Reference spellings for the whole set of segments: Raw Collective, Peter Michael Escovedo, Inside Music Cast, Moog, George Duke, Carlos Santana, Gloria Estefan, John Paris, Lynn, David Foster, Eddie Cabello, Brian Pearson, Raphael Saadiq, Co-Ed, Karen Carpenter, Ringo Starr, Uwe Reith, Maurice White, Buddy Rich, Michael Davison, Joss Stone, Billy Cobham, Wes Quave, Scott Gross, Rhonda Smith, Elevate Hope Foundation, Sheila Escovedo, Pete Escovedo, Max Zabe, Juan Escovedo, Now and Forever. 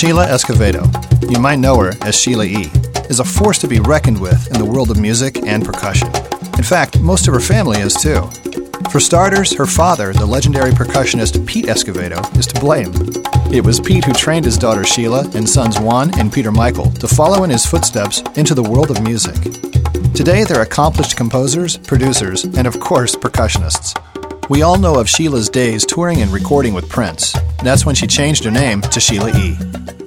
Sheila Escovedo, you might know her as Sheila E., is a force to be reckoned with in the world of music and percussion. In fact, most of her family is too. For starters, her father, the legendary percussionist Pete Escovedo, is to blame. It was Pete who trained his daughter Sheila and sons Juan and Peter Michael to follow in his footsteps into the world of music. Today, they're accomplished composers, producers, and of course, percussionists. We all know of Sheila's days touring and recording with Prince. That's when she changed her name to Sheila E.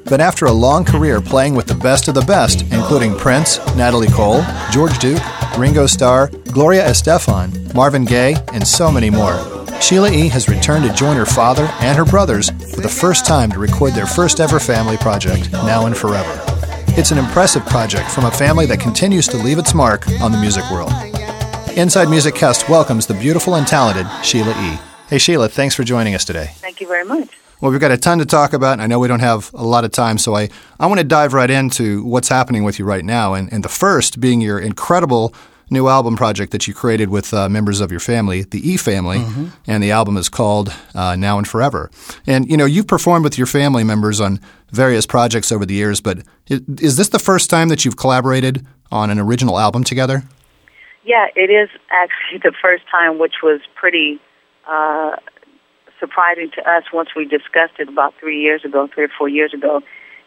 But after a long career playing with the best of the best, including Prince, Natalie Cole, George Duke, Ringo Starr, Gloria Estefan, Marvin Gaye, and so many more, Sheila E. has returned to join her father and her brothers for the first time to record their first ever family project, Now and Forever. It's an impressive project from a family that continues to leave its mark on the music world. Inside Music Cast welcomes the beautiful and talented Sheila E. Hey, Sheila, thanks for joining us today. Thank you very much. Well, we've got a ton to talk about, and I know we don't have a lot of time, so I want to dive right into what's happening with you right now, and the first being your incredible new album project that you created with members of your family, the E! Family, mm-hmm. and the album is called Now and Forever. And, you know, you've performed with your family members on various projects over the years, but is this the first time that you've collaborated on an original album together? Yeah, it is actually the first time, which was pretty surprising to us once we discussed it about 3 or 4 years ago.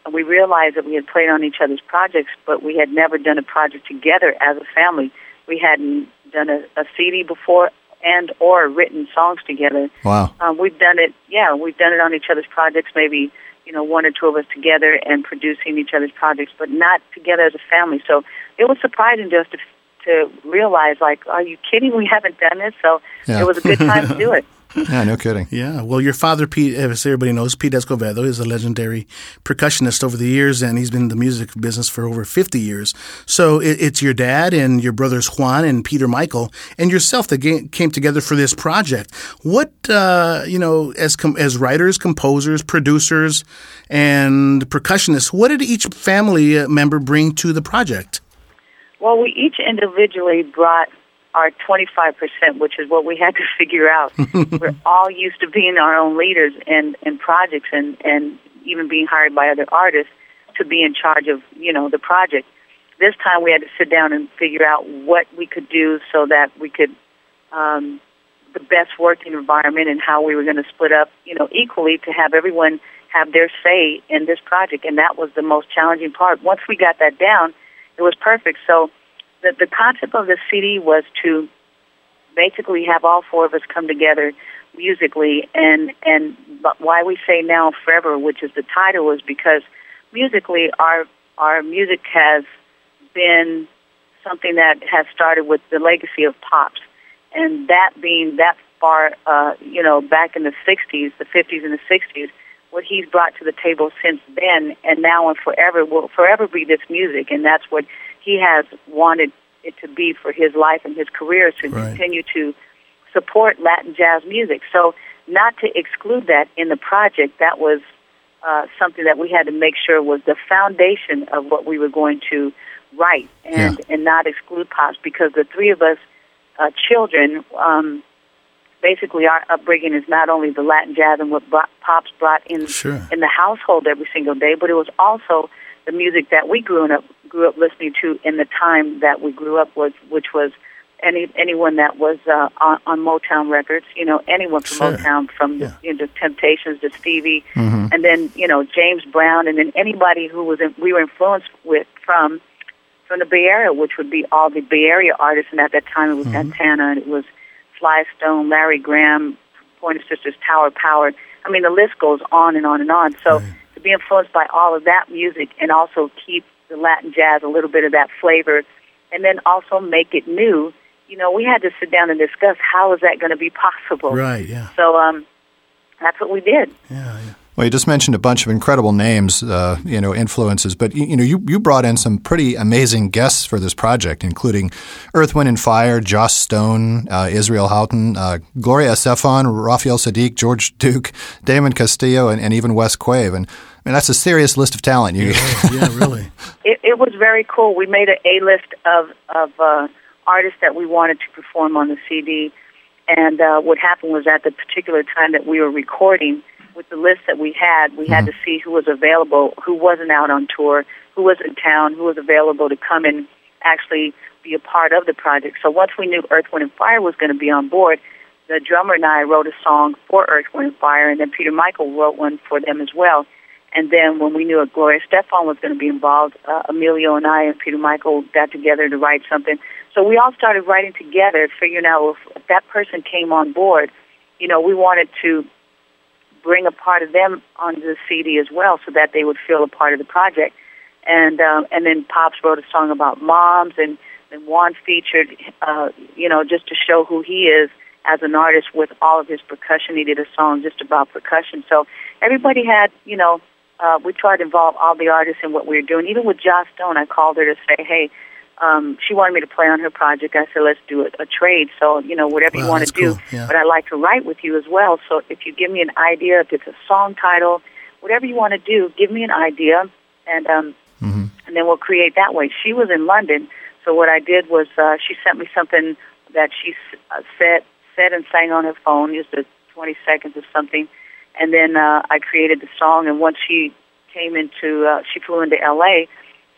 And we realized that we had played on each other's projects, but we had never done a project together as a family. We hadn't done a CD before and or written songs together. Wow. We've done it on each other's projects, maybe, you know, 1 or 2 of us together and producing each other's projects, but not together as a family. So it was surprising to us to realize, like, are you kidding? We haven't done this, so yeah. It was a good time to do it. Yeah, no kidding. Yeah. Well, your father, Pete, as everybody knows, Pete Escovedo, is a legendary percussionist over the years, and he's been in the music business for over 50 years. So it's your dad and your brothers Juan and Peter Michael and yourself that came together for this project. What, as writers, composers, producers, and percussionists, what did each family member bring to the project? Well, we each individually brought our 25%, which is what we had to figure out. We're all used to being our own leaders and projects and even being hired by other artists to be in charge of, you know, the project. This time we had to sit down and figure out what we could do so that we could, the best working environment and how we were going to split up, you know, equally to have everyone have their say in this project. And that was the most challenging part. Once we got that down, it was perfect. So the concept of the CD was to basically have all 4 of us come together musically, and why we say Now and Forever, which is the title, is because musically our music has been something that has started with the legacy of pops, and that being that far, back in the 60s, the 50s and the 60s, what he's brought to the table since then and now and forever will forever be this music, and that's what he has wanted it to be for his life and his career, to continue to support Latin jazz music. So not to exclude that in the project, that was something that we had to make sure was the foundation of what we were going to write and not exclude pops, because the 3 of us children, basically our upbringing is not only the Latin jazz and what pops brought in the household every single day, but it was also the music that we grew up listening to in the time that we grew up with, which was anyone that was on Motown Records, you know, anyone from Motown, from the Temptations to Stevie, mm-hmm. and then, you know, James Brown, and then anybody who we were influenced with from the Bay Area, which would be all the Bay Area artists, and at that time it was mm-hmm. Santana, and it was Sly Stone, Larry Graham, Pointer Sisters, Tower Power. I mean, the list goes on and on and on. So to be influenced by all of that music and also keep the Latin jazz, a little bit of that flavor, and then also make it new, you know, we had to sit down and discuss how is that going to be possible. Right, yeah. So that's what we did. Yeah, yeah. Well, you just mentioned a bunch of incredible names, influences, but, you brought in some pretty amazing guests for this project, including Earth, Wind & Fire, Joss Stone, Israel Houghton, Gloria Estefan, Raphael Saadiq, George Duke, Damon Castillo, and even Wes Quave. And I mean, that's a serious list of talent. Really. It was very cool. We made an A-list of artists that we wanted to perform on the CD, and what happened was at the particular time that we were recording, with the list that we had to see who was available, who wasn't out on tour, who was in town, who was available to come and actually be a part of the project. So once we knew Earth, Wind & Fire was going to be on board, the drummer and I wrote a song for Earth, Wind & Fire, and then Peter Michael wrote one for them as well. And then when we knew that Gloria Estefan was going to be involved, Emilio and I and Peter Michael got together to write something. So we all started writing together, figuring out if that person came on board, you know, we wanted to bring a part of them onto the CD as well so that they would feel a part of the project. And then Pops wrote a song about moms, and Juan featured, you know, just to show who he is as an artist with all of his percussion. He did a song just about percussion. So everybody had, you know, we tried to involve all the artists in what we were doing. Even with Joss Stone, I called her to say, hey, she wanted me to play on her project. I said, let's do a trade. So, you know, whatever you want to do. Cool. Yeah. But I like to write with you as well. So if you give me an idea, if it's a song title, whatever you want to do, give me an idea, and then we'll create that way. She was in London, so what I did was she sent me something that she said and sang on her phone, just 20 seconds or something, and then I created the song, and once she she flew into L.A.,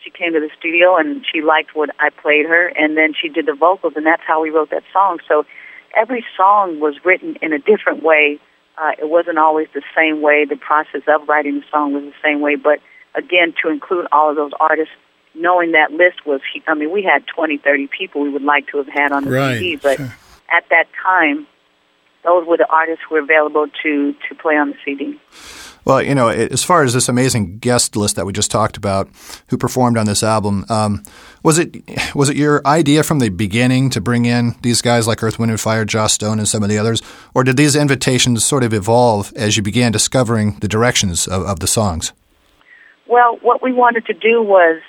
she came to the studio, and she liked what I played her, and then she did the vocals, and that's how we wrote that song. So every song was written in a different way. It wasn't always the same way. The process of writing the song was the same way, but again, to include all of those artists, knowing that list was, I mean, we had 20, 30 people we would like to have had on the CD, but at that time, those were the artists who were available to play on the CD. Well, you know, as far as this amazing guest list that we just talked about, who performed on this album, was it your idea from the beginning to bring in these guys like Earth, Wind & Fire, Joss Stone, and some of the others, or did these invitations sort of evolve as you began discovering the directions of the songs? Well, what we wanted to do was,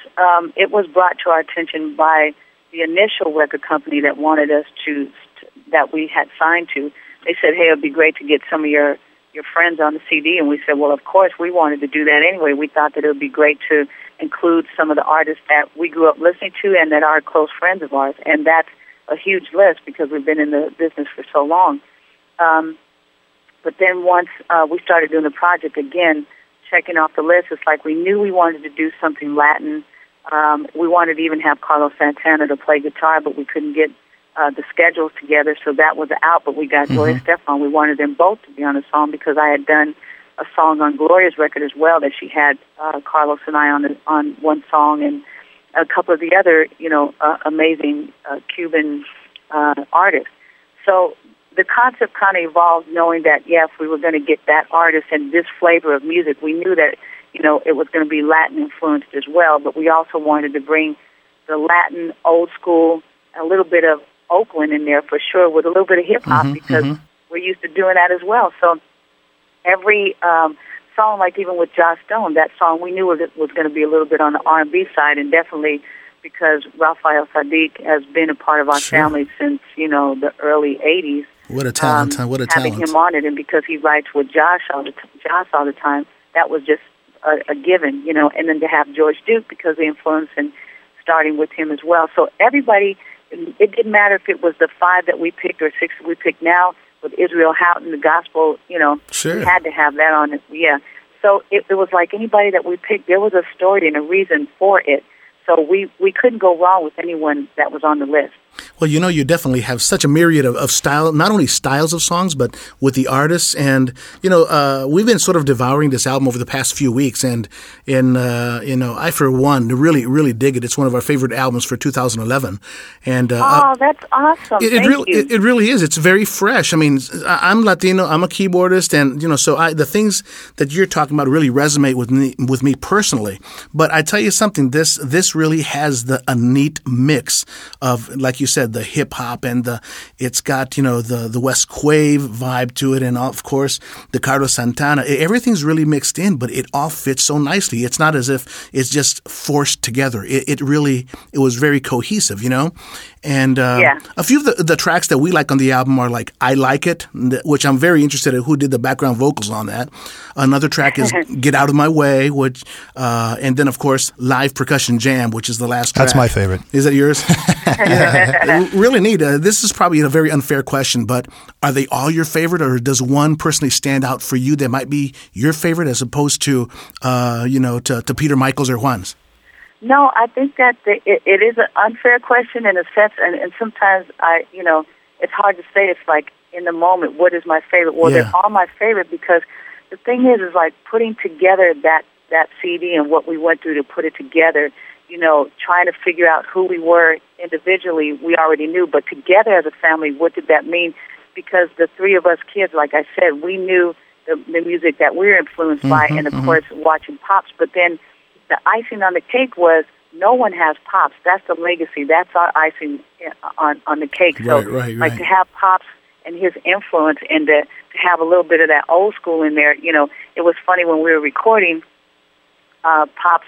it was brought to our attention by the initial record company that wanted us that we had signed to. They said, hey, it would be great to get some of your friends on the CD. And we said, well, of course, we wanted to do that anyway. We thought that it would be great to include some of the artists that we grew up listening to and that are close friends of ours. And that's a huge list because we've been in the business for so long. But then once we started doing the project again, checking off the list, it's like we knew we wanted to do something Latin. We wanted to even have Carlos Santana to play guitar, but we couldn't get the schedules together, so that was out, but we got Gloria Estefan. We wanted them both to be on the song because I had done a song on Gloria's record as well that she had Carlos and I on one song, and a couple of the other, you know, amazing Cuban artists. So the concept kind of evolved knowing that, yes, we were going to get that artist and this flavor of music. We knew that, you know, it was going to be Latin-influenced as well, but we also wanted to bring the Latin, old school, a little bit of Oakland in there for sure, with a little bit of hip-hop because we're used to doing that as well. So every song, like even with Joss Stone, that song we knew it was going to be a little bit on the R&B side, and definitely because Raphael Saadiq has been a part of our family since, you know, the early 80s. What a talent! What a talent! Having him on it, and because he writes with Josh all the time, that was just a given, you know. And then to have George Duke because the influence and starting with him as well. So everybody, it didn't matter if it was the five that we picked or six that we picked now with Israel Houghton, the gospel, you know, we had to have that on it. Yeah. So it was like anybody that we picked, there was a story and a reason for it. So we couldn't go wrong with anyone that was on the list. Well, you know, you definitely have such a myriad of style, not only styles of songs, but with the artists. And, you know, we've been sort of devouring this album over the past few weeks. And you know, I, for one, really, really dig it. It's one of our favorite albums for 2011. And, that's awesome. It really is. It's very fresh. I mean, I'm Latino. I'm a keyboardist. And, you know, so the things that you're talking about really resonate with me personally. But I tell you something, this really has a neat mix of, like you said, the hip hop and it's got, you know, the Wes Quave vibe to it, and of course the Carlos Santana. Everything's really mixed in, but it all fits so nicely. It's not as if it's just forced together. It was very cohesive, you know. And a few of the tracks that we like on the album are like "I Like It," which I'm very interested in who did the background vocals on that. Another track is "Get Out of My Way," which and then of course "Live Percussion Jam," which is the last track. That's my favorite. Is that yours? really neat. This is probably a very unfair question, but are they all your favorite, or does one personally stand out for you that might be your favorite as opposed to, to Peter Michael's or Juan's? No, I think that it is an unfair question in a sense, and sometimes it's hard to say. It's like in the moment, what is my favorite? Well, they're all my favorite, because the thing is like putting together that CD and what we went through to put it together. Trying to figure out who we were individually, we already knew, but together as a family, what did that mean? Because the three of us kids, like I said, we knew the music that we were influenced by, and of course watching Pops. But then the icing on the cake was no one has Pops. That's the legacy. That's our icing on the cake. So right. To have Pops and his influence, and to have a little bit of that old school in there. It was funny when we were recording Pops.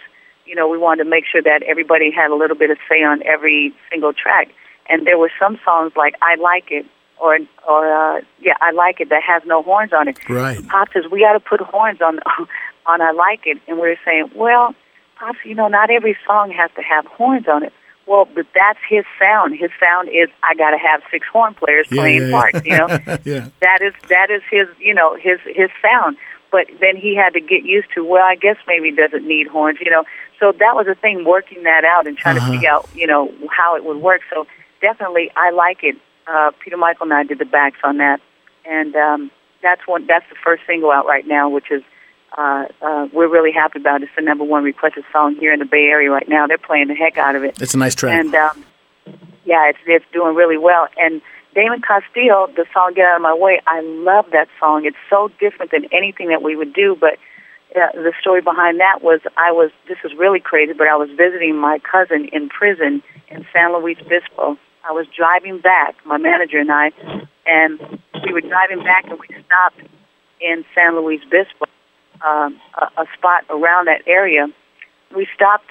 We wanted to make sure that everybody had a little bit of say on every single track. And there were some songs like I Like It or I Like It that has no horns on it. Right. Pop says, we got to put horns on I Like It. And we were saying, well, Pops, not every song has to have horns on it. Well, but that's his sound. His sound is I got to have six horn players playing parts, Yeah. That is his, his sound. But then he had to get used to, well, I guess maybe he doesn't need horns, So that was the thing, working that out and trying to figure out, how it would work. So definitely, I Like It. Peter Michael and I did the backs on that. And that's the first single out right now, which is we're really happy about. It's the number one requested song here in the Bay Area right now. They're playing the heck out of it. It's a nice track. And, it's doing really well. And Damon Castillo, the song Get Out of My Way, I love that song. It's so different than anything that we would do, but the story behind that was this is really crazy, but I was visiting my cousin in prison in San Luis Obispo. I was driving back, my manager and I, and we were driving back and we stopped in San Luis Obispo, a spot around that area. We stopped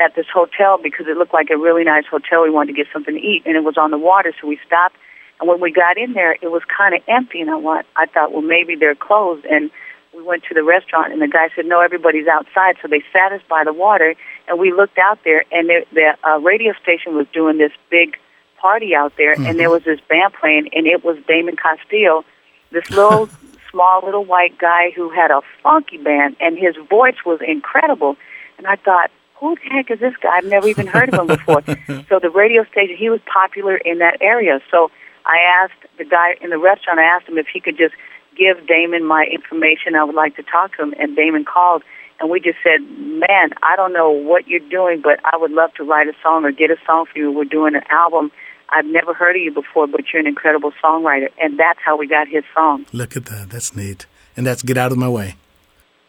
at this hotel because it looked like a really nice hotel. We wanted to get something to eat, and it was on the water, so we stopped. And when we got in there, it was kind of empty, and I thought, well, maybe they're closed. And we went to the restaurant, and the guy said, no, everybody's outside. So they sat us by the water, and we looked out there, and the radio station was doing this big party out there, and there was this band playing, and it was Damon Castillo, this little, small, little white guy who had a funky band, and his voice was incredible. And I thought, who the heck is this guy? I've never even heard of him before. So the radio station, he was popular in that area. So I asked the guy in the restaurant, I asked him if he could just give Damon my information. I would like to talk to him. And Damon called, and we just said, man, I don't know what you're doing, but I would love to write a song or get a song for you. We're doing an album. I've never heard of you before, but you're an incredible songwriter. And that's how we got his song. Look at that. That's neat. And that's Get Out of My Way.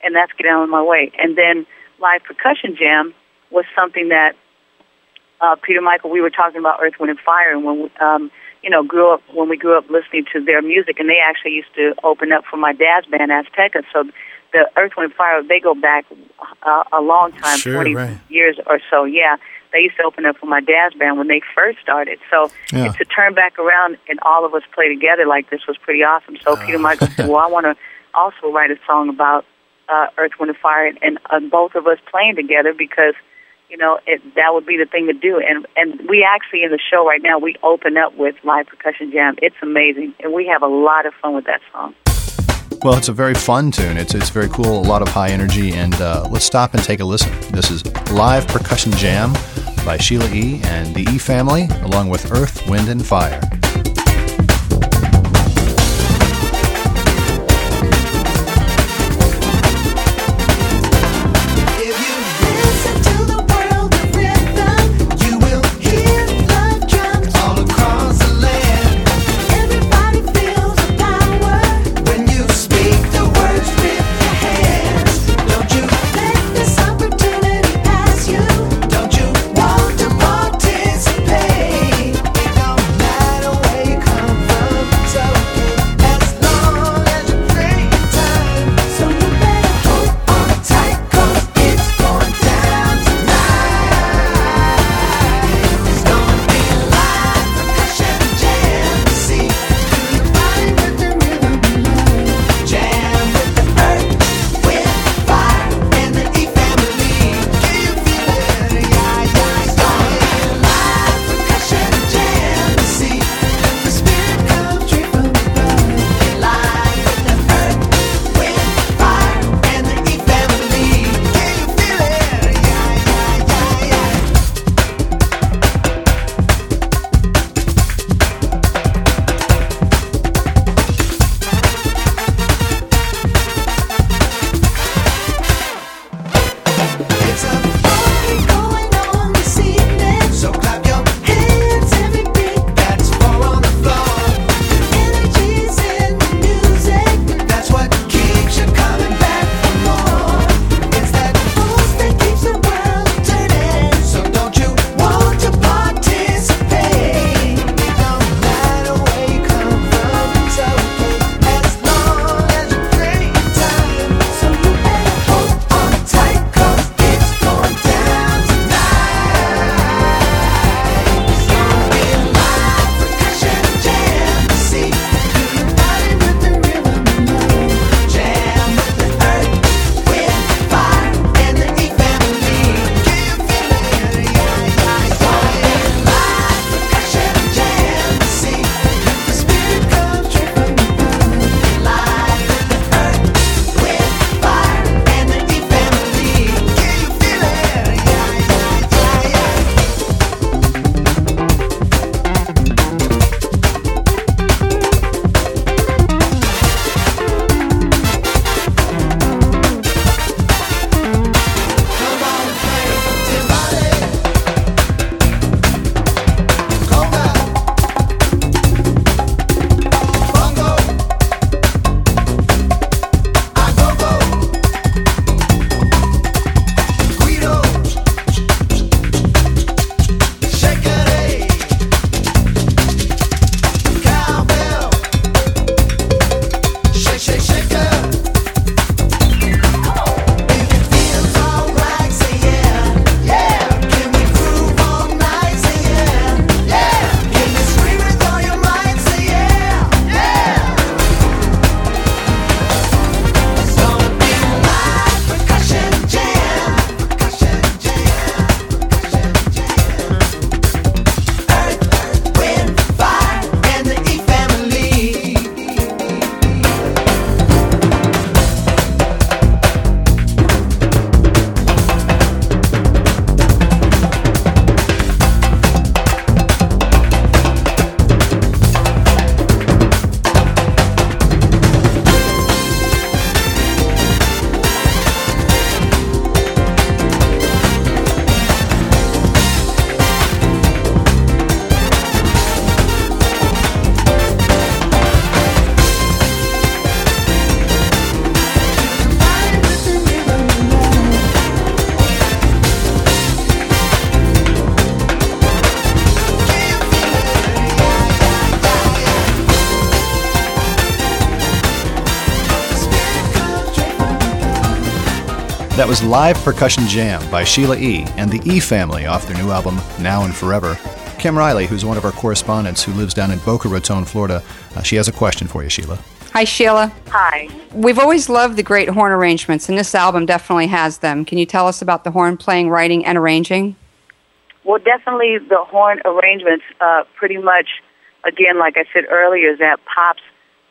And that's Get Out of My Way. And then Live Percussion Jam was something that Peter Michael, we were talking about Earth, Wind, and Fire, and when we, grew up listening to their music, and they actually used to open up for my dad's band, Azteca. So the Earth, Wind, Fire, they go back a long time, 20 years or so. Yeah, they used to open up for my dad's band when they first started. So to turn back around and all of us play together like this was pretty awesome. So Peter Michael said, well, I want to also write a song about Earth, Wind, and Fire, and both of us playing together because that would be the thing to do. And we actually, in the show right now, we open up with Live Percussion Jam. It's amazing, and we have a lot of fun with that song. Well, it's a very fun tune. It's very cool, a lot of high energy, and let's stop and take a listen. This is Live Percussion Jam by Sheila E. and the E! Family, along with Earth, Wind, and Fire. That was Live Percussion Jam by Sheila E. and the E! Family off their new album, Now and Forever. Kim Riley, who's one of our correspondents who lives down in Boca Raton, Florida, she has a question for you, Sheila. Hi, Sheila. Hi. We've always loved the great horn arrangements, and this album definitely has them. Can you tell us about the horn playing, writing, and arranging? Well, definitely the horn arrangements, pretty much, again, like I said earlier, that Pop's,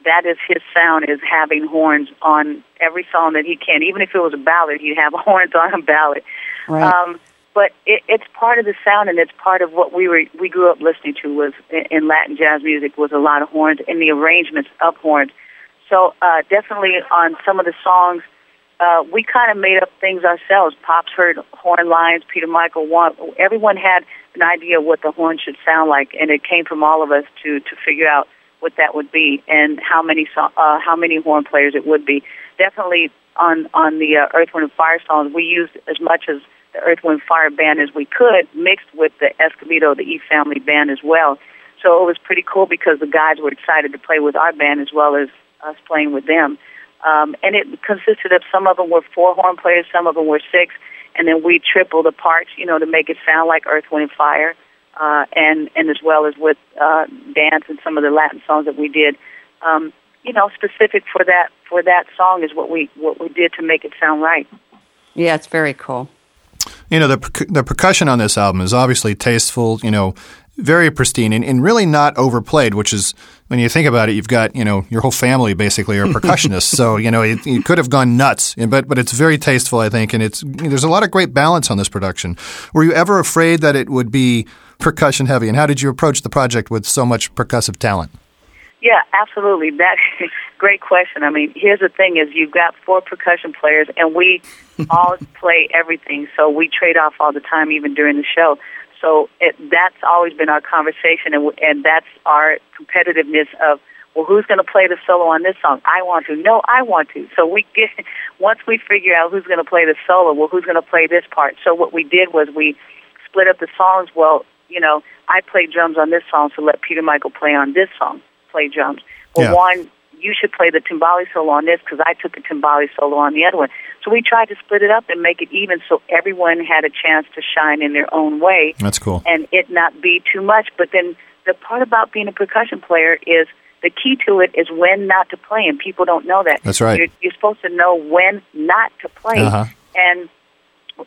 that is his sound, is having horns on every song that he can. Even if it was a ballad, he'd have horns on a ballad. Right. But it's part of the sound, and it's part of what we grew up listening to was in Latin jazz music was a lot of horns and the arrangements of horns. So definitely on some of the songs, we kind of made up things ourselves. Pops heard horn lines, Peter Michael, Juan, everyone had an idea of what the horn should sound like, and it came from all of us to figure out what that would be and how many horn players it would be. Definitely on the Earth, Wind & Fire songs, we used as much as the Earth, Wind & Fire band as we could, mixed with the Escovedo, the E! Family band as well. So it was pretty cool because the guys were excited to play with our band as well as us playing with them. And it consisted of some of them were 4 horn players, some of them were 6, and then we tripled the parts, to make it sound like Earth, Wind & Fire. And as well as with dance and some of the Latin songs that we did, specific for that song is what we did to make it sound right. Yeah, it's very cool. The percussion on this album is obviously tasteful, very pristine and really not overplayed, which is, when you think about it, you've got, your whole family basically are percussionists. So, it could have gone nuts, but it's very tasteful, I think, and there's a lot of great balance on this production. Were you ever afraid that it would be percussion heavy, and how did you approach the project with so much percussive talent? Yeah, absolutely. That's a great question. I mean, here's the thing is you've got 4 percussion players, and we all play everything, so we trade off all the time, even during the show. So that's always been our conversation, and that's our competitiveness of, well, who's going to play the solo on this song? I want to. No, I want to. So once we figure out who's going to play the solo, well, who's going to play this part? So what we did was we split up the songs. Well, I play drums on this song, so let Peter Michael play on this song. Play drums. Well, yeah. Juan, you should play the timbale solo on this because I took the timbale solo on the other one. So we tried to split it up and make it even so everyone had a chance to shine in their own way. That's cool. And it not be too much. But then the part about being a percussion player is the key to it is when not to play, and people don't know that. That's right. You're supposed to know when not to play. Uh-huh. And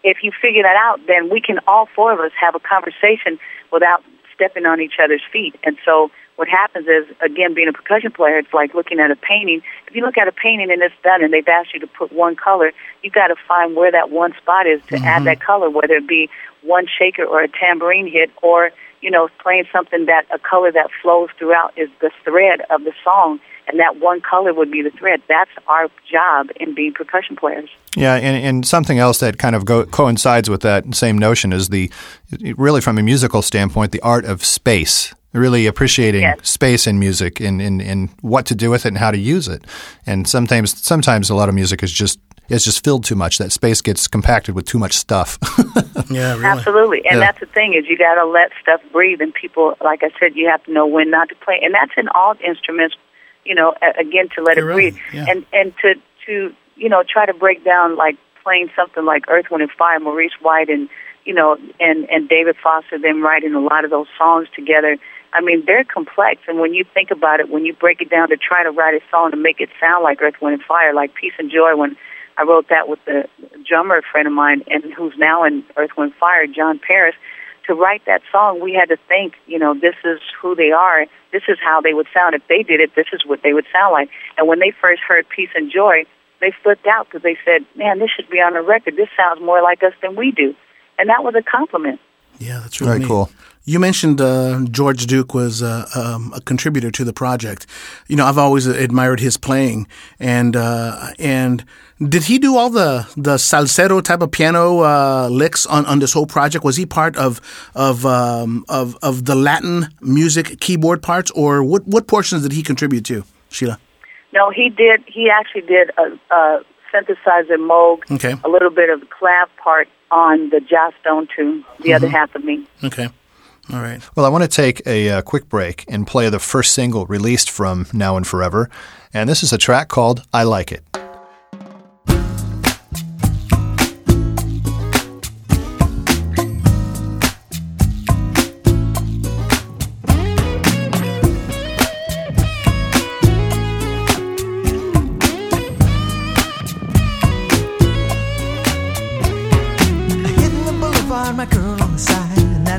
if you figure that out, then we can, all 4 of us, have a conversation without stepping on each other's feet. And so what happens is, again, being a percussion player, it's like looking at a painting. If you look at a painting and it's done and they've asked you to put one color, you've got to find where that one spot is to add that color, whether it be one shaker or a tambourine hit or, playing something that a color that flows throughout is the thread of the song, and that one color would be the thread. That's our job in being percussion players. Yeah, and something else that kind of coincides with that same notion is really from a musical standpoint, the art of space. Really appreciating space in music and what to do with it and how to use it. And sometimes a lot of music is just filled too much. That space gets compacted with too much stuff. Yeah, really. Absolutely. And that's the thing is you got to let stuff breathe. And people, like I said, you have to know when not to play. And that's in all instruments, again, to let it breathe. Yeah. And to try to break down, like playing something like Earth, Wind & Fire, Maurice White and David Foster, them writing a lot of those songs together. I mean, they're complex, and when you think about it, when you break it down to try to write a song to make it sound like Earth, Wind & Fire, like Peace and Joy, when I wrote that with the drummer friend of mine and who's now in Earth, Wind & Fire, John Paris, to write that song, we had to think, this is who they are, this is how they would sound. If they did it, this is what they would sound like. And when they first heard Peace and Joy, they flipped out because they said, man, this should be on a record. This sounds more like us than we do. And that was a compliment. Yeah, that's really cool. You mentioned George Duke was a contributor to the project. I've always admired his playing. And did he do all the salsero type of piano licks on this whole project? Was he part of the Latin music keyboard parts, or what portions did he contribute to, Sheila? No, he did. He actually did a synthesizer Moog, a little bit of the clav part on the Joss Stone tune, the other half of me. Okay. All right. Well, I want to take a quick break and play the first single released from Now and Forever, and this is a track called I Like It.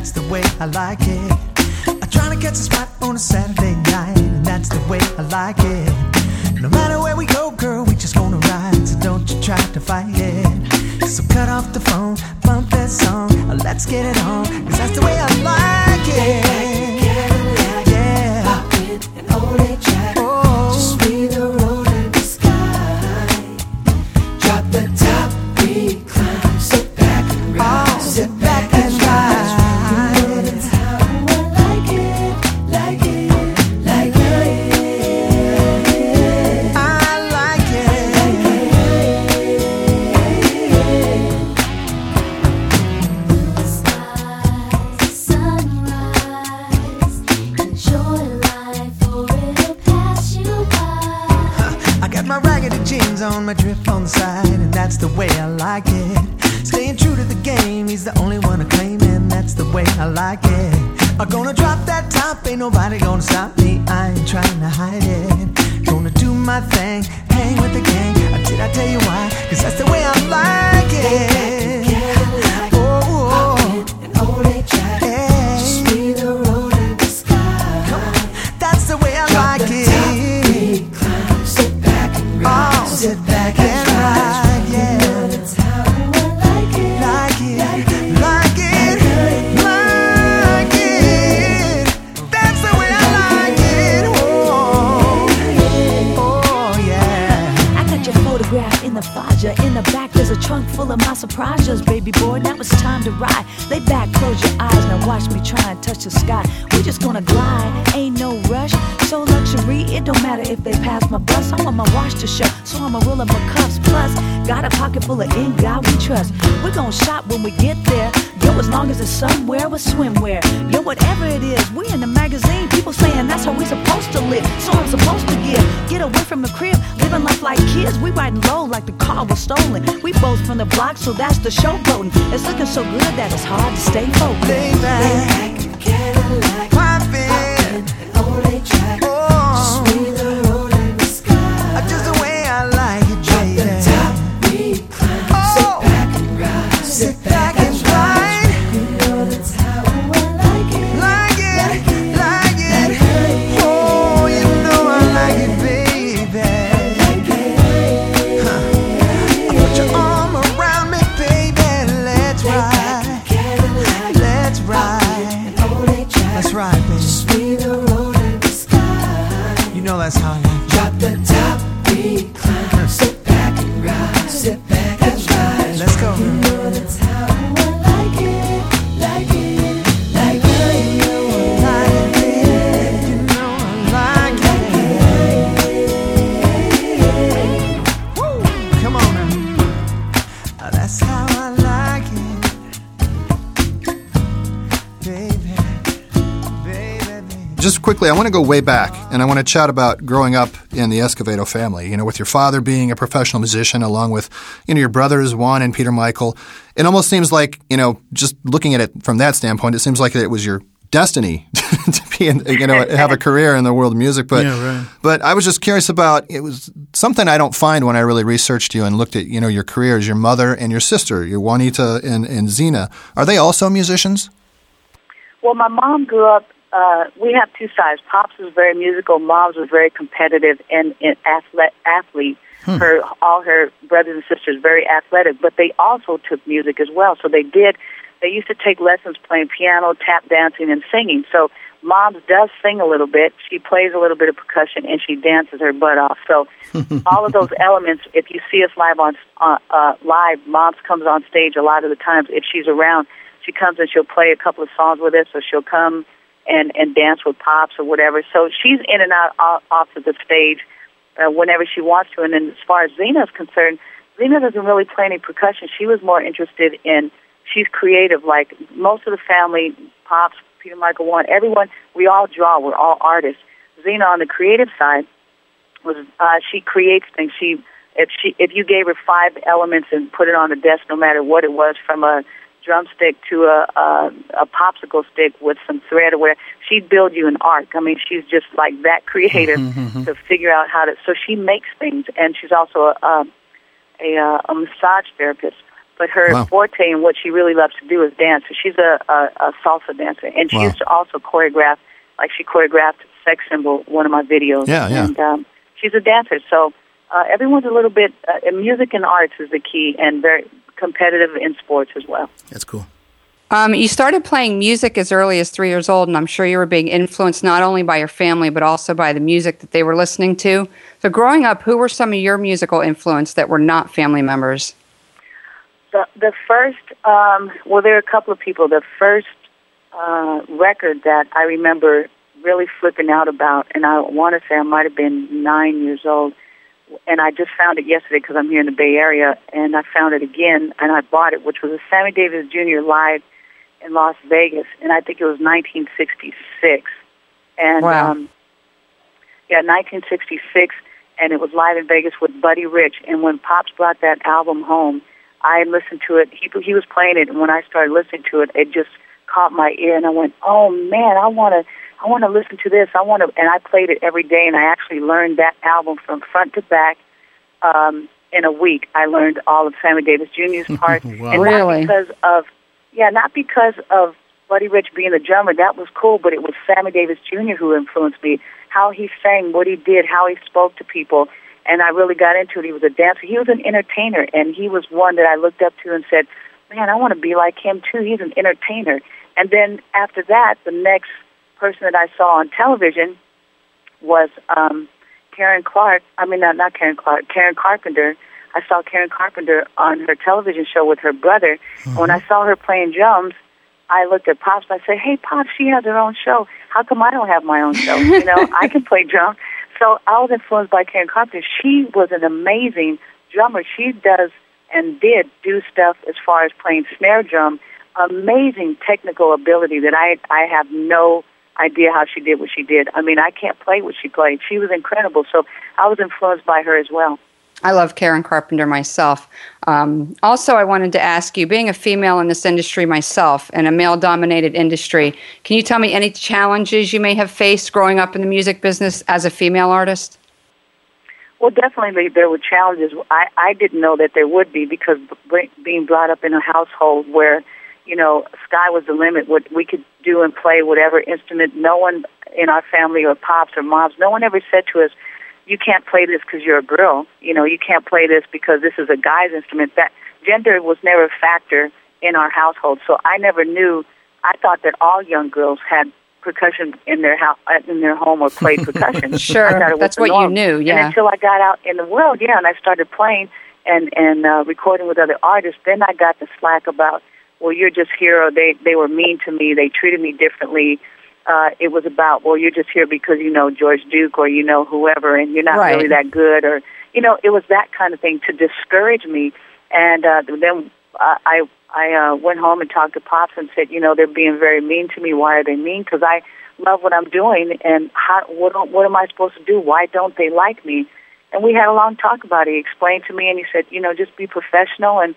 that's the way I like it. I try to catch a spot on a Saturday night, and that's the way I like it. No matter where we go, girl, we just wanna ride, so don't you try to fight it. So cut off the phone, bump that song, let's get it on, 'cause that's the way I like it. Yeah, pop it and hold it tight. Just be the road in the sky. Drop the top, recline, sit back and ride. Oh, sit back and ride. On my drip on the side, and that's the way I like it. Staying true to the game, he's the only one to claim, and that's the way I like it. I'm gonna drop that top, ain't nobody gonna stop me, I ain't trying to hide it. Gonna do my thing, hang with the gang, did I tell you why? 'Cause that's the way I like it. Sit back and ride. In the back, there's a trunk full of my surprises, baby boy. Now it's time to ride. Lay back, close your eyes, now watch me try and touch the sky. We're just gonna glide, ain't no rush. So luxury, it don't matter if they pass my bus. I want my watch to show, so I'ma roll up my cuffs. Plus, got a pocket full of in God we trust. We're gonna shop when we get there. Yo, as long as it's somewhere with swimwear. Yo, whatever it is, we in the magazine. People saying that's how we supposed to live. So I'm supposed to give. Get away from the crib, living life like kids. We riding low like the car was stolen. We both from the block, so that's the showboating. It's looking so good that it's hard to stay focused. Lay back, Cadillac, pop it, and old eight track. Just be the road in the sky. Just the way I like it, baby. Drop the top, recline, sit back and ride. Sit back and ride. You know that's how I like it. Like it, like it. Oh, you know I like it, baby. That's how I like it. Drop the top, recline, sit back and ride, sit back and ride. Let's go. You know that's how I like it, like it, like it. You know I like it. Woo! Come on now. Oh, that's how I like it, baby, baby, baby. Just quickly, I want to go way back. And I want to chat about growing up in the Escovedo family, you know, with your father being a professional musician along with, you know, your brothers, Juan and Peter Michael. It almost seems like, you know, just looking at it from that standpoint, it seems like it was your destiny to be in, you know, have a career in the world of music. But, yeah, right. But I was just curious about, it was something I don't find when I really researched you and looked at, you know, your careers, your mother and your sister, your Juanita and Zena. Are they also musicians? Well, my mom grew up. We have two sides. Pops was very musical. Mom's was very competitive and athlete. All her brothers and sisters very athletic, but they also took music as well. So they used to take lessons playing piano, tap dancing, and singing. So Mom does sing a little bit. She plays a little bit of percussion, and she dances her butt off. So all of those elements, if you see us live, Mom comes on stage a lot of the times. If she's around, she comes and she'll play a couple of songs with us, or she'll come and dance with Pops or whatever. So she's in and out off of the stage whenever she wants to. And then as far as Zena's concerned, Zena doesn't really play any percussion. She was more interested in, she's creative. Like most of the family, Pops, Peter Michael, Juan, everyone, we all draw. We're all artists. Zena on the creative side, she creates things. If you gave her five elements and put it on the desk, no matter what it was, from a drumstick to a popsicle stick with some thread or whatever, she'd build you an arc. I mean, she's just like that creative to figure out how to. So she makes things, and she's also a massage therapist. but her forte and what she really loves to do is dance. So she's a salsa dancer, and she used to also choreograph, like she choreographed Sex Symbol, one of my videos. And she's a dancer, so everyone's a little bit, music and arts is the key, and very competitive in sports as well. That's cool. You started playing music as early as 3 years old, and I'm sure you were being influenced not only by your family, but also by the music that they were listening to. So growing up, who were some of your musical influence that were not family members? The first, well, there are a couple of people. The first record that I remember really flipping out about, and I want to say I might have been 9 years old, and I just found it yesterday because I'm here in the Bay Area, and I found it again, and I bought it, which was a Sammy Davis Jr. live in Las Vegas, and I think it was 1966. And, 1966, and it was live in Vegas with Buddy Rich. And when Pops brought that album home, I listened to it. He was playing it, and when I started listening to it, it just caught my ear, and I went, "Oh man, I want to listen to this. I want to," and I played it every day, and I actually learned that album from front to back in a week. I learned all of Sammy Davis Jr.'s parts, and not because of Buddy Rich being the drummer. That was cool, but it was Sammy Davis Jr. who influenced me. How he sang, what he did, how he spoke to people, and I really got into it. He was a dancer. He was an entertainer, and he was one that I looked up to and said, "Man, I want to be like him too. He's an entertainer." And then after that, the next person that I saw on television was Karen Carpenter. I saw Karen Carpenter on her television show with her brother. Mm-hmm. When I saw her playing drums, I looked at Pops and I said, "Hey, Pops, she has her own show. How come I don't have my own show? You know, I can play drums." So I was influenced by Karen Carpenter. She was an amazing drummer. She does and did do stuff as far as playing snare drum. Amazing technical ability that I have no idea how she did what she did. I mean, I can't play what she played. She was incredible, so I was influenced by her as well. I love Karen Carpenter myself. Also, I wanted to ask you, being a female in this industry myself, in a male-dominated industry, can you tell me any challenges you may have faced growing up in the music business as a female artist? Well, definitely there were challenges. I didn't know that there would be, because being brought up in a household where, you know, sky was the limit. What we could do and play whatever instrument. No one in our family, or Pops or Moms, no one ever said to us, "You can't play this because you're a girl." You know, "You can't play this because this is a guy's instrument." That gender was never a factor in our household. So I never knew. I thought that all young girls had percussion in their house, in their home, or played percussion. Sure, that's what you knew. Yeah. And until I got out in the world, and I started playing and recording with other artists, then I got the slack about, "Well, you're just here," or they were mean to me, they treated me differently. It was about, "Well, you're just here because you know George Duke, or you know whoever, and you're not really that good," or, you know, it was that kind of thing to discourage me. And then I went home and talked to Pops and said, "You know, they're being very mean to me. Why are they mean? Because I love what I'm doing, and what am I supposed to do? Why don't they like me?" And we had a long talk about it. He explained to me, and he said, "You know, just be professional, and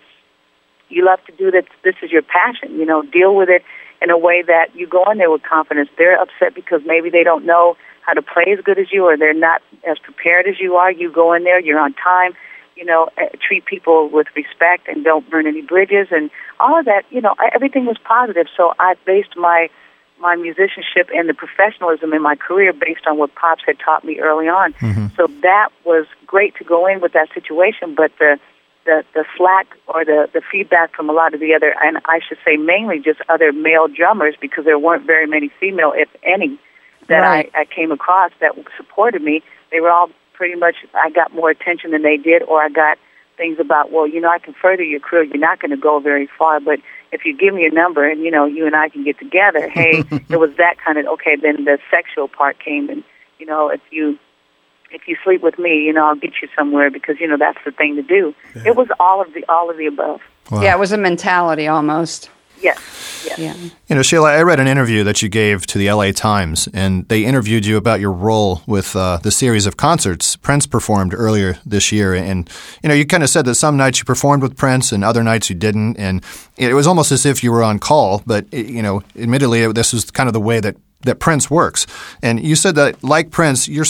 you love to do that. This is your passion. You know, deal with it in a way that you go in there with confidence. They're upset because maybe they don't know how to play as good as you, or they're not as prepared as you are. You go in there, you're on time, you know, treat people with respect and don't burn any bridges," and all of that. You know, everything was positive. So I based my musicianship and the professionalism in my career based on what Pops had taught me early on. Mm-hmm. So that was great to go in with that situation, but the slack, or the feedback from a lot of the other, and I should say mainly just other male drummers, because there weren't very many female, if any, that I came across that supported me. They were all pretty much, I got more attention than they did, or I got things about, "Well, you know, I can further your career. You're not going to go very far, but if you give me your number and, you know, you and I can get together," hey, it was that kind of, okay, then the sexual part came, and, you know, if you sleep with me, you know, I'll get you somewhere, because, you know, that's the thing to do. Yeah. It was all of the above. Wow. Yeah, it was a mentality almost. Yes. Yeah. You know, Sheila, I read an interview that you gave to the LA Times, and they interviewed you about your role with the series of concerts Prince performed earlier this year. And, you know, you kind of said that some nights you performed with Prince and other nights you didn't. And it was almost as if you were on call, but, you know, admittedly, this was kind of the way that Prince works. And you said that, like Prince, you're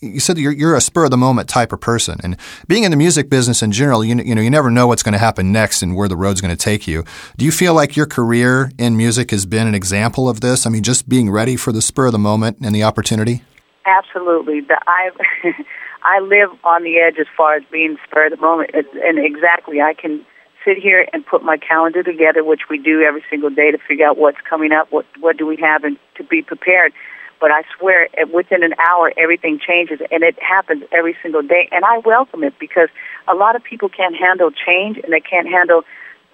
you said you're a spur of the moment type of person, and being in the music business in general, you know, you never know what's going to happen next and where the road's going to take you. Do you feel like your career in music has been an example of this? I mean, just being ready for the spur of the moment and the opportunity? Absolutely. I live on the edge as far as being spur of the moment, and exactly, I can sit here and put my calendar together, which we do every single day to figure out what's coming up, what do we have, and to be prepared. But I swear, within an hour, everything changes, and it happens every single day. And I welcome it, because a lot of people can't handle change, and they can't handle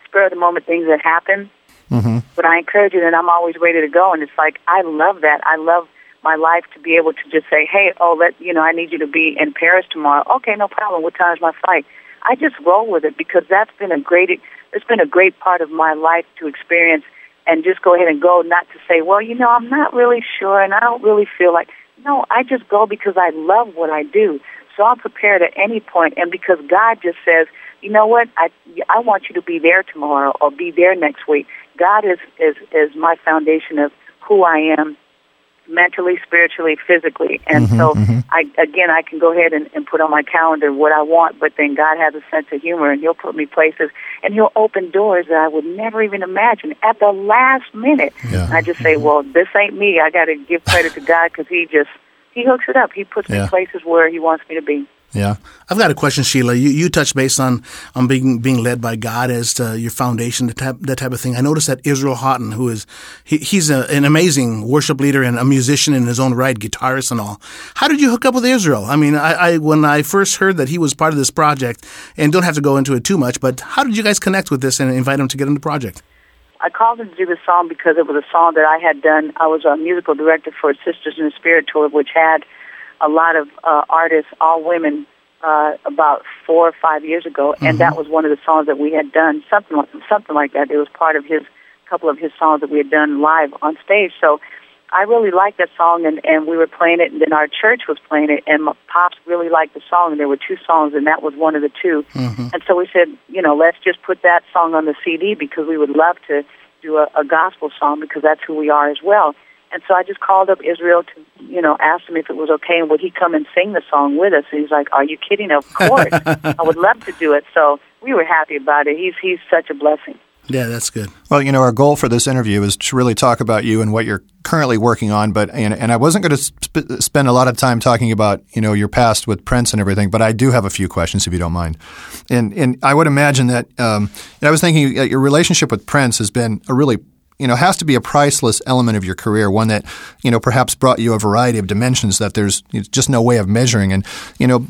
spur-of-the-moment things that happen. Mm-hmm. But I encourage it, and I'm always ready to go. And it's like, I love that. I love my life to be able to just say, hey, I need you to be in Paris tomorrow. Okay, no problem. What time is my flight? I just roll with it, because it's been a great part of my life to experience. And just go ahead and go, not to say, well, I'm not really sure and I don't really feel like. No, I just go because I love what I do. So I'm prepared at any point. And because God just says, you know what, I want you to be there tomorrow or be there next week. God is my foundation of who I am mentally, spiritually, physically. And I can go ahead and put on my calendar what I want, but then God has a sense of humor, and he'll put me places, and he'll open doors that I would never even imagine at the last minute. Yeah. I just say, well, this ain't me. I got to give credit to God, because he hooks it up. He puts me places where he wants me to be. Yeah. I've got a question, Sheila. You touched base on being led by God as to your foundation, that type of thing. I noticed that Israel Houghton, who is he's an amazing worship leader and a musician in his own right, guitarist and all. How did you hook up with Israel? I mean, I when I first heard that he was part of this project, and don't have to go into it too much, but how did you guys connect with this and invite him to get in the project? I called him to do the song because it was a song that I had done. I was a musical director for Sisters in the Spirit tour, which had a lot of artists, all women, about 4 or 5 years ago, and that was one of the songs that we had done, something like that. It was part of a couple of his songs that we had done live on stage. So I really liked that song, and we were playing it, and then our church was playing it, and my pops really liked the song, and there were 2 songs, and that was one of the 2. And so we said, let's just put that song on the CD, because we would love to do a gospel song, because that's who we are as well. And so I just called up Israel to, ask him if it was okay and would he come and sing the song with us. And he's like, are you kidding? Of course. I would love to do it. So we were happy about it. He's such a blessing. Yeah, that's good. Well, our goal for this interview is to really talk about you and what you're currently working on. But and I wasn't going to spend a lot of time talking about your past with Prince and everything. But I do have a few questions, if you don't mind. And I would imagine that I was thinking that your relationship with Prince has been a really has to be a priceless element of your career, one that, perhaps brought you a variety of dimensions that there's just no way of measuring. And,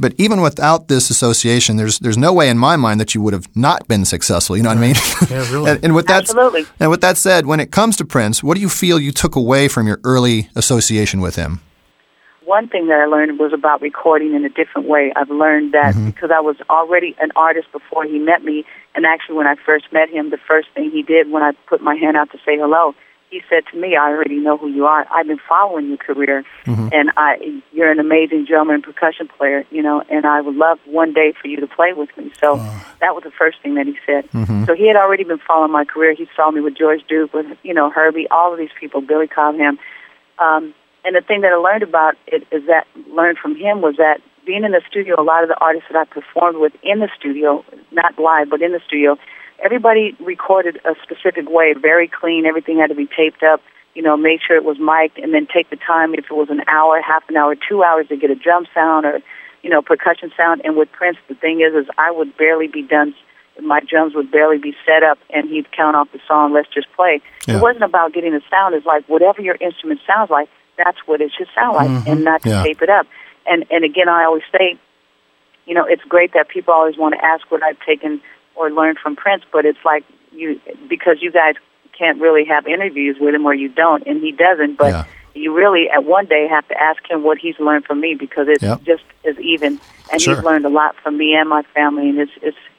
but even without this association, there's no way in my mind that you would have not been successful. You know what I mean? Yeah, really. And with that said, when it comes to Prince, what do you feel you took away from your early association with him? One thing that I learned was about recording in a different way. I've learned that because I was already an artist before he met me, and actually when I first met him, the first thing he did when I put my hand out to say hello, he said to me, I already know who you are. I've been following your career, and you're an amazing drummer and percussion player, and I would love one day for you to play with me. So that was the first thing that he said. So he had already been following my career. He saw me with George Duke, with, Herbie, all of these people, Billy Cobham. And the thing that I learned about it is that learned from him was that being in the studio, a lot of the artists that I performed with in the studio, not live, but in the studio, everybody recorded a specific way, very clean. Everything had to be taped up, make sure it was mic'd, and then take the time, if it was an hour, half an hour, 2 hours, to get a drum sound or, percussion sound. And with Prince, the thing is I would barely be done. My drums would barely be set up, and he'd count off the song, let's just play. Yeah. It wasn't about getting the sound. It's like whatever your instrument sounds like, that's what it should sound like, and not to tape it up. And again, I always say, it's great that people always want to ask what I've taken or learned from Prince, but it's like because you guys can't really have interviews with him, or you don't, and he doesn't, but you really at one day have to ask him what he's learned from me, because it's just as even. And he's learned a lot from me and my family, and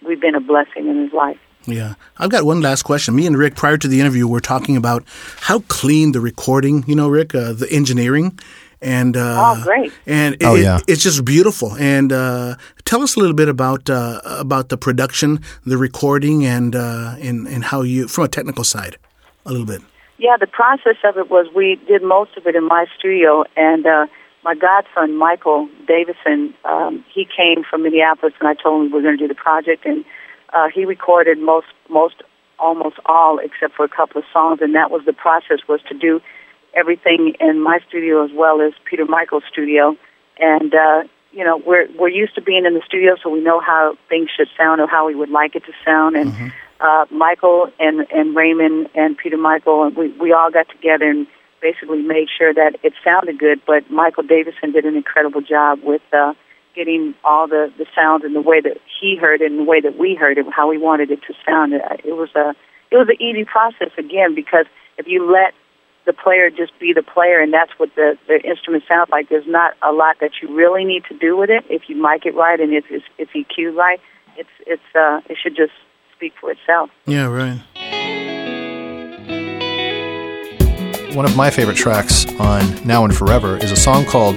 we've been a blessing in his life. Yeah. I've got one last question. Me and Rick, prior to the interview, were talking about how clean the recording, Rick, the engineering. And, oh, great. And it's just beautiful. And tell us a little bit about the production, the recording, and how you, from a technical side, a little bit. Yeah, the process of it was we did most of it in my studio, and my godson, Michael Davison, he came from Minneapolis, and I told him we were going to do the project, and he recorded almost all, except for a couple of songs, and that was the process, was to do everything in my studio as well as Peter Michael's studio. And, you know, we're used to being in the studio, so we know how things should sound or how we would like it to sound. And Michael and Raymond and Peter Michael, and we all got together and basically made sure that it sounded good. But Michael Davison did an incredible job with getting all the sound and the way that he heard it and the way that we heard it, how we wanted it to sound. It was an easy process, again, because if you let the player just be the player, and that's what the instrument sounds like, there's not a lot that you really need to do with it. If you mic it right and it's EQ'd right, it should just speak for itself. Yeah, right. One of my favorite tracks on Now and Forever is a song called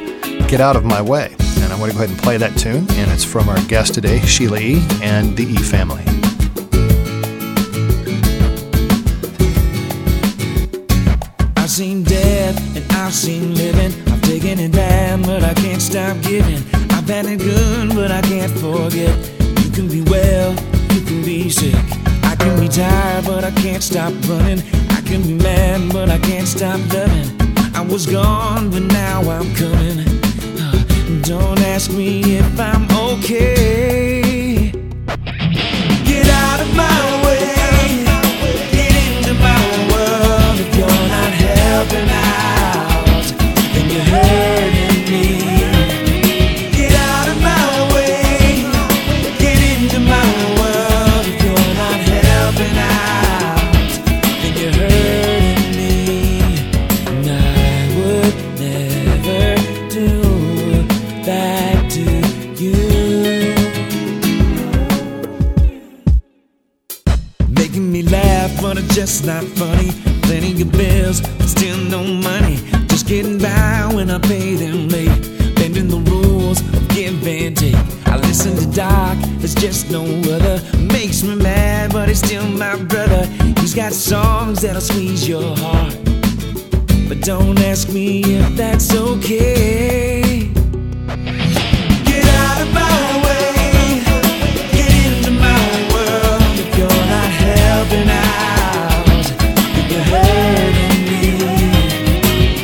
Get Out of My Way, and I'm going to go ahead and play that tune, and it's from our guest today, Sheila E. and the E! Family. I've seen death and I've seen living. I've taken it bad, but I can't stop giving. I've had it good, but I can't forget. You can be well, you can be sick. I can be tired, but I can't stop running. I can be mad, but I can't stop loving. I was gone, but now I'm coming. Don't ask me if I'm okay. Get out of my way. Get into my world if you're not happy. Helping out, then you're hurting me. Get out of my way. Get into my world. If you're not helping out, then you're hurting me. And I would never do that to you. Making me laugh, but it's just not funny. Plenty your bills, but still no money. Just getting by when I pay them late. Bending the rules of give and take. I listen to Doc, there's just no other. Makes me mad, but he's still my brother. He's got songs that'll squeeze your heart, but don't ask me if that's okay. Get out of my way. Get into my world. If you're not helping out, hurting me.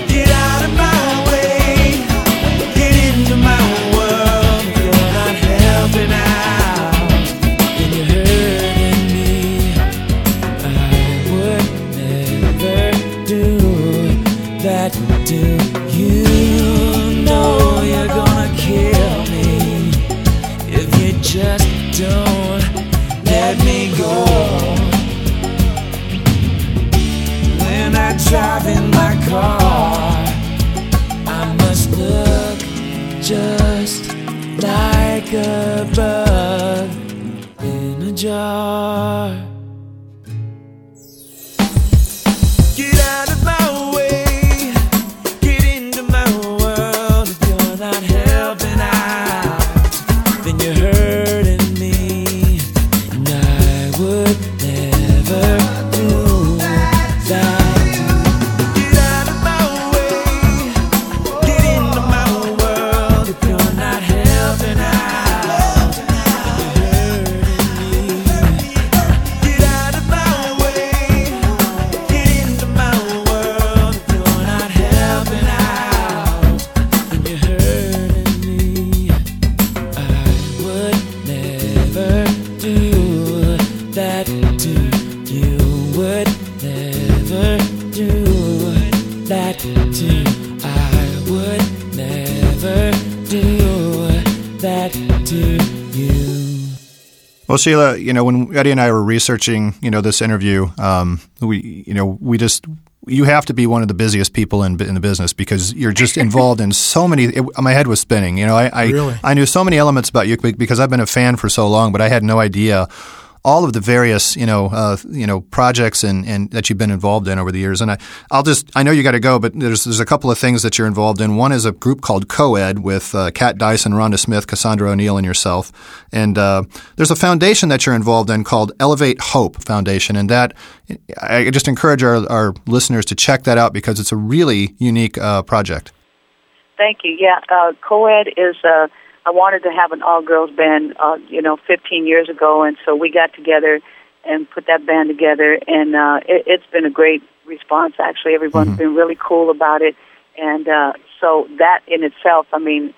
Get out of my way. Get into my world. If you're not helping out, then you're hurting me. I would never do that to you. Know you're gonna kill me if you just don't let me go. Driving my car, I must look just like a bug in a jar. Get out of my way. Get into my world. If you're not helping out, then you're hurting me. And I would never do that. Well, Sheila, you know, when Eddie and I were researching, you know, this interview, you have to be one of the busiest people in the business, because you're just involved in so many. My head was spinning. You know, I knew so many elements about you because I've been a fan for so long, but I had no idea all of the various, projects and that you've been involved in over the years. And I know you got to go, but there's a couple of things that you're involved in. One is a group called Co-Ed with Kat Dyson, Rhonda Smith, Cassandra O'Neill, and yourself. And there's a foundation that you're involved in called Elevate Hope Foundation. And that, I just encourage our listeners to check that out, because it's a really unique project. Thank you. Yeah, Co-Ed is, I wanted to have an all-girls band, 15 years ago, and so we got together and put that band together, and it's been a great response, actually. Everyone's been really cool about it, and so that in itself, I mean,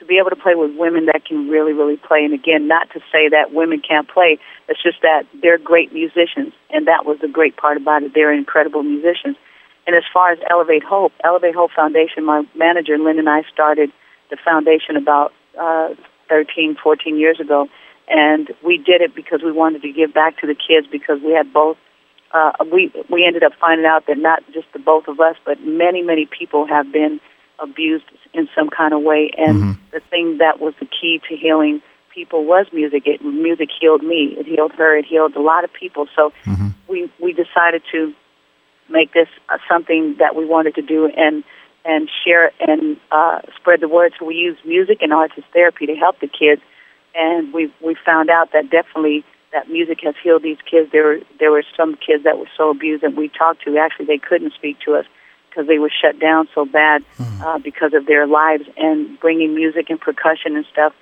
to be able to play with women that can really, really play, and again, not to say that women can't play, it's just that they're great musicians, and that was the great part about it. They're incredible musicians. And as far as Elevate Hope Foundation, my manager, Lynn, and I started the foundation about 13, 14 years ago, and we did it because we wanted to give back to the kids because we had both. We ended up finding out that not just the both of us, but many, many people have been abused in some kind of way, and the thing that was the key to healing people was music. Music healed me. It healed her. It healed a lot of people. So we decided to make this something that we wanted to do and share and spread the word. So we use music and arts as therapy to help the kids, and we found out that definitely that music has healed these kids. There were some kids that were so abused that we talked to. Actually, they couldn't speak to us because they were shut down so bad because of their lives, and bringing music and percussion and stuff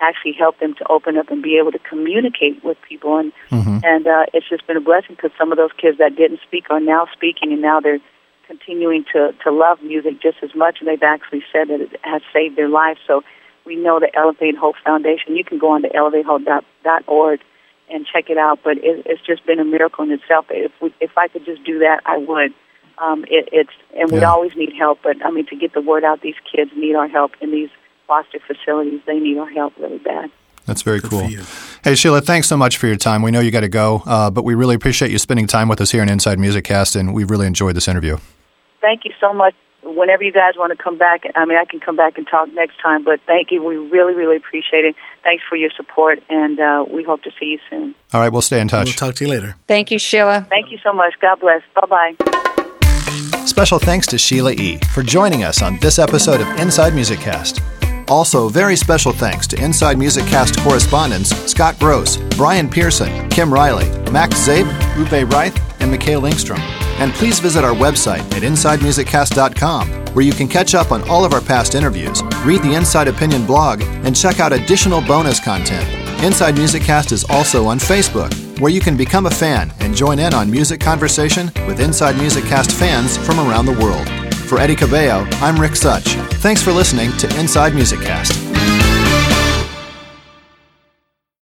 actually helped them to open up and be able to communicate with people. And it's just been a blessing because some of those kids that didn't speak are now speaking, and now they're continuing to love music just as much, and they've actually said that it has saved their lives. So we know the Elevate Hope Foundation. You can go on to elevatehope.org and check it out, but it's just been a miracle in itself. If I could just do that, I would. We always need help, but I mean, to get the word out, these kids need our help, and these foster facilities, they need our help really bad. That's very cool. Hey, Sheila, thanks so much for your time. We know you got to go, but we really appreciate you spending time with us here in Inside Music Cast, and we really enjoyed this interview. Thank you so much. Whenever you guys want to come back, I mean, I can come back and talk next time, but thank you. We really, really appreciate it. Thanks for your support, and we hope to see you soon. All right, we'll stay in touch. We'll talk to you later. Thank you, Sheila. Thank you so much. God bless. Bye-bye. Special thanks to Sheila E. for joining us on this episode of Inside Music Cast. Also, very special thanks to Inside Music Cast correspondents Scott Gross, Brian Pearson, Kim Riley, Max Zabe, Uwe Reith, and Mikhail Engstrom. And please visit our website at InsideMusicCast.com, where you can catch up on all of our past interviews, read the Inside Opinion blog, and check out additional bonus content. Inside Music Cast is also on Facebook, where you can become a fan and join in on music conversation with Inside Music Cast fans from around the world. For Eddie Cabello, I'm Rick Such. Thanks for listening to Inside Music Cast.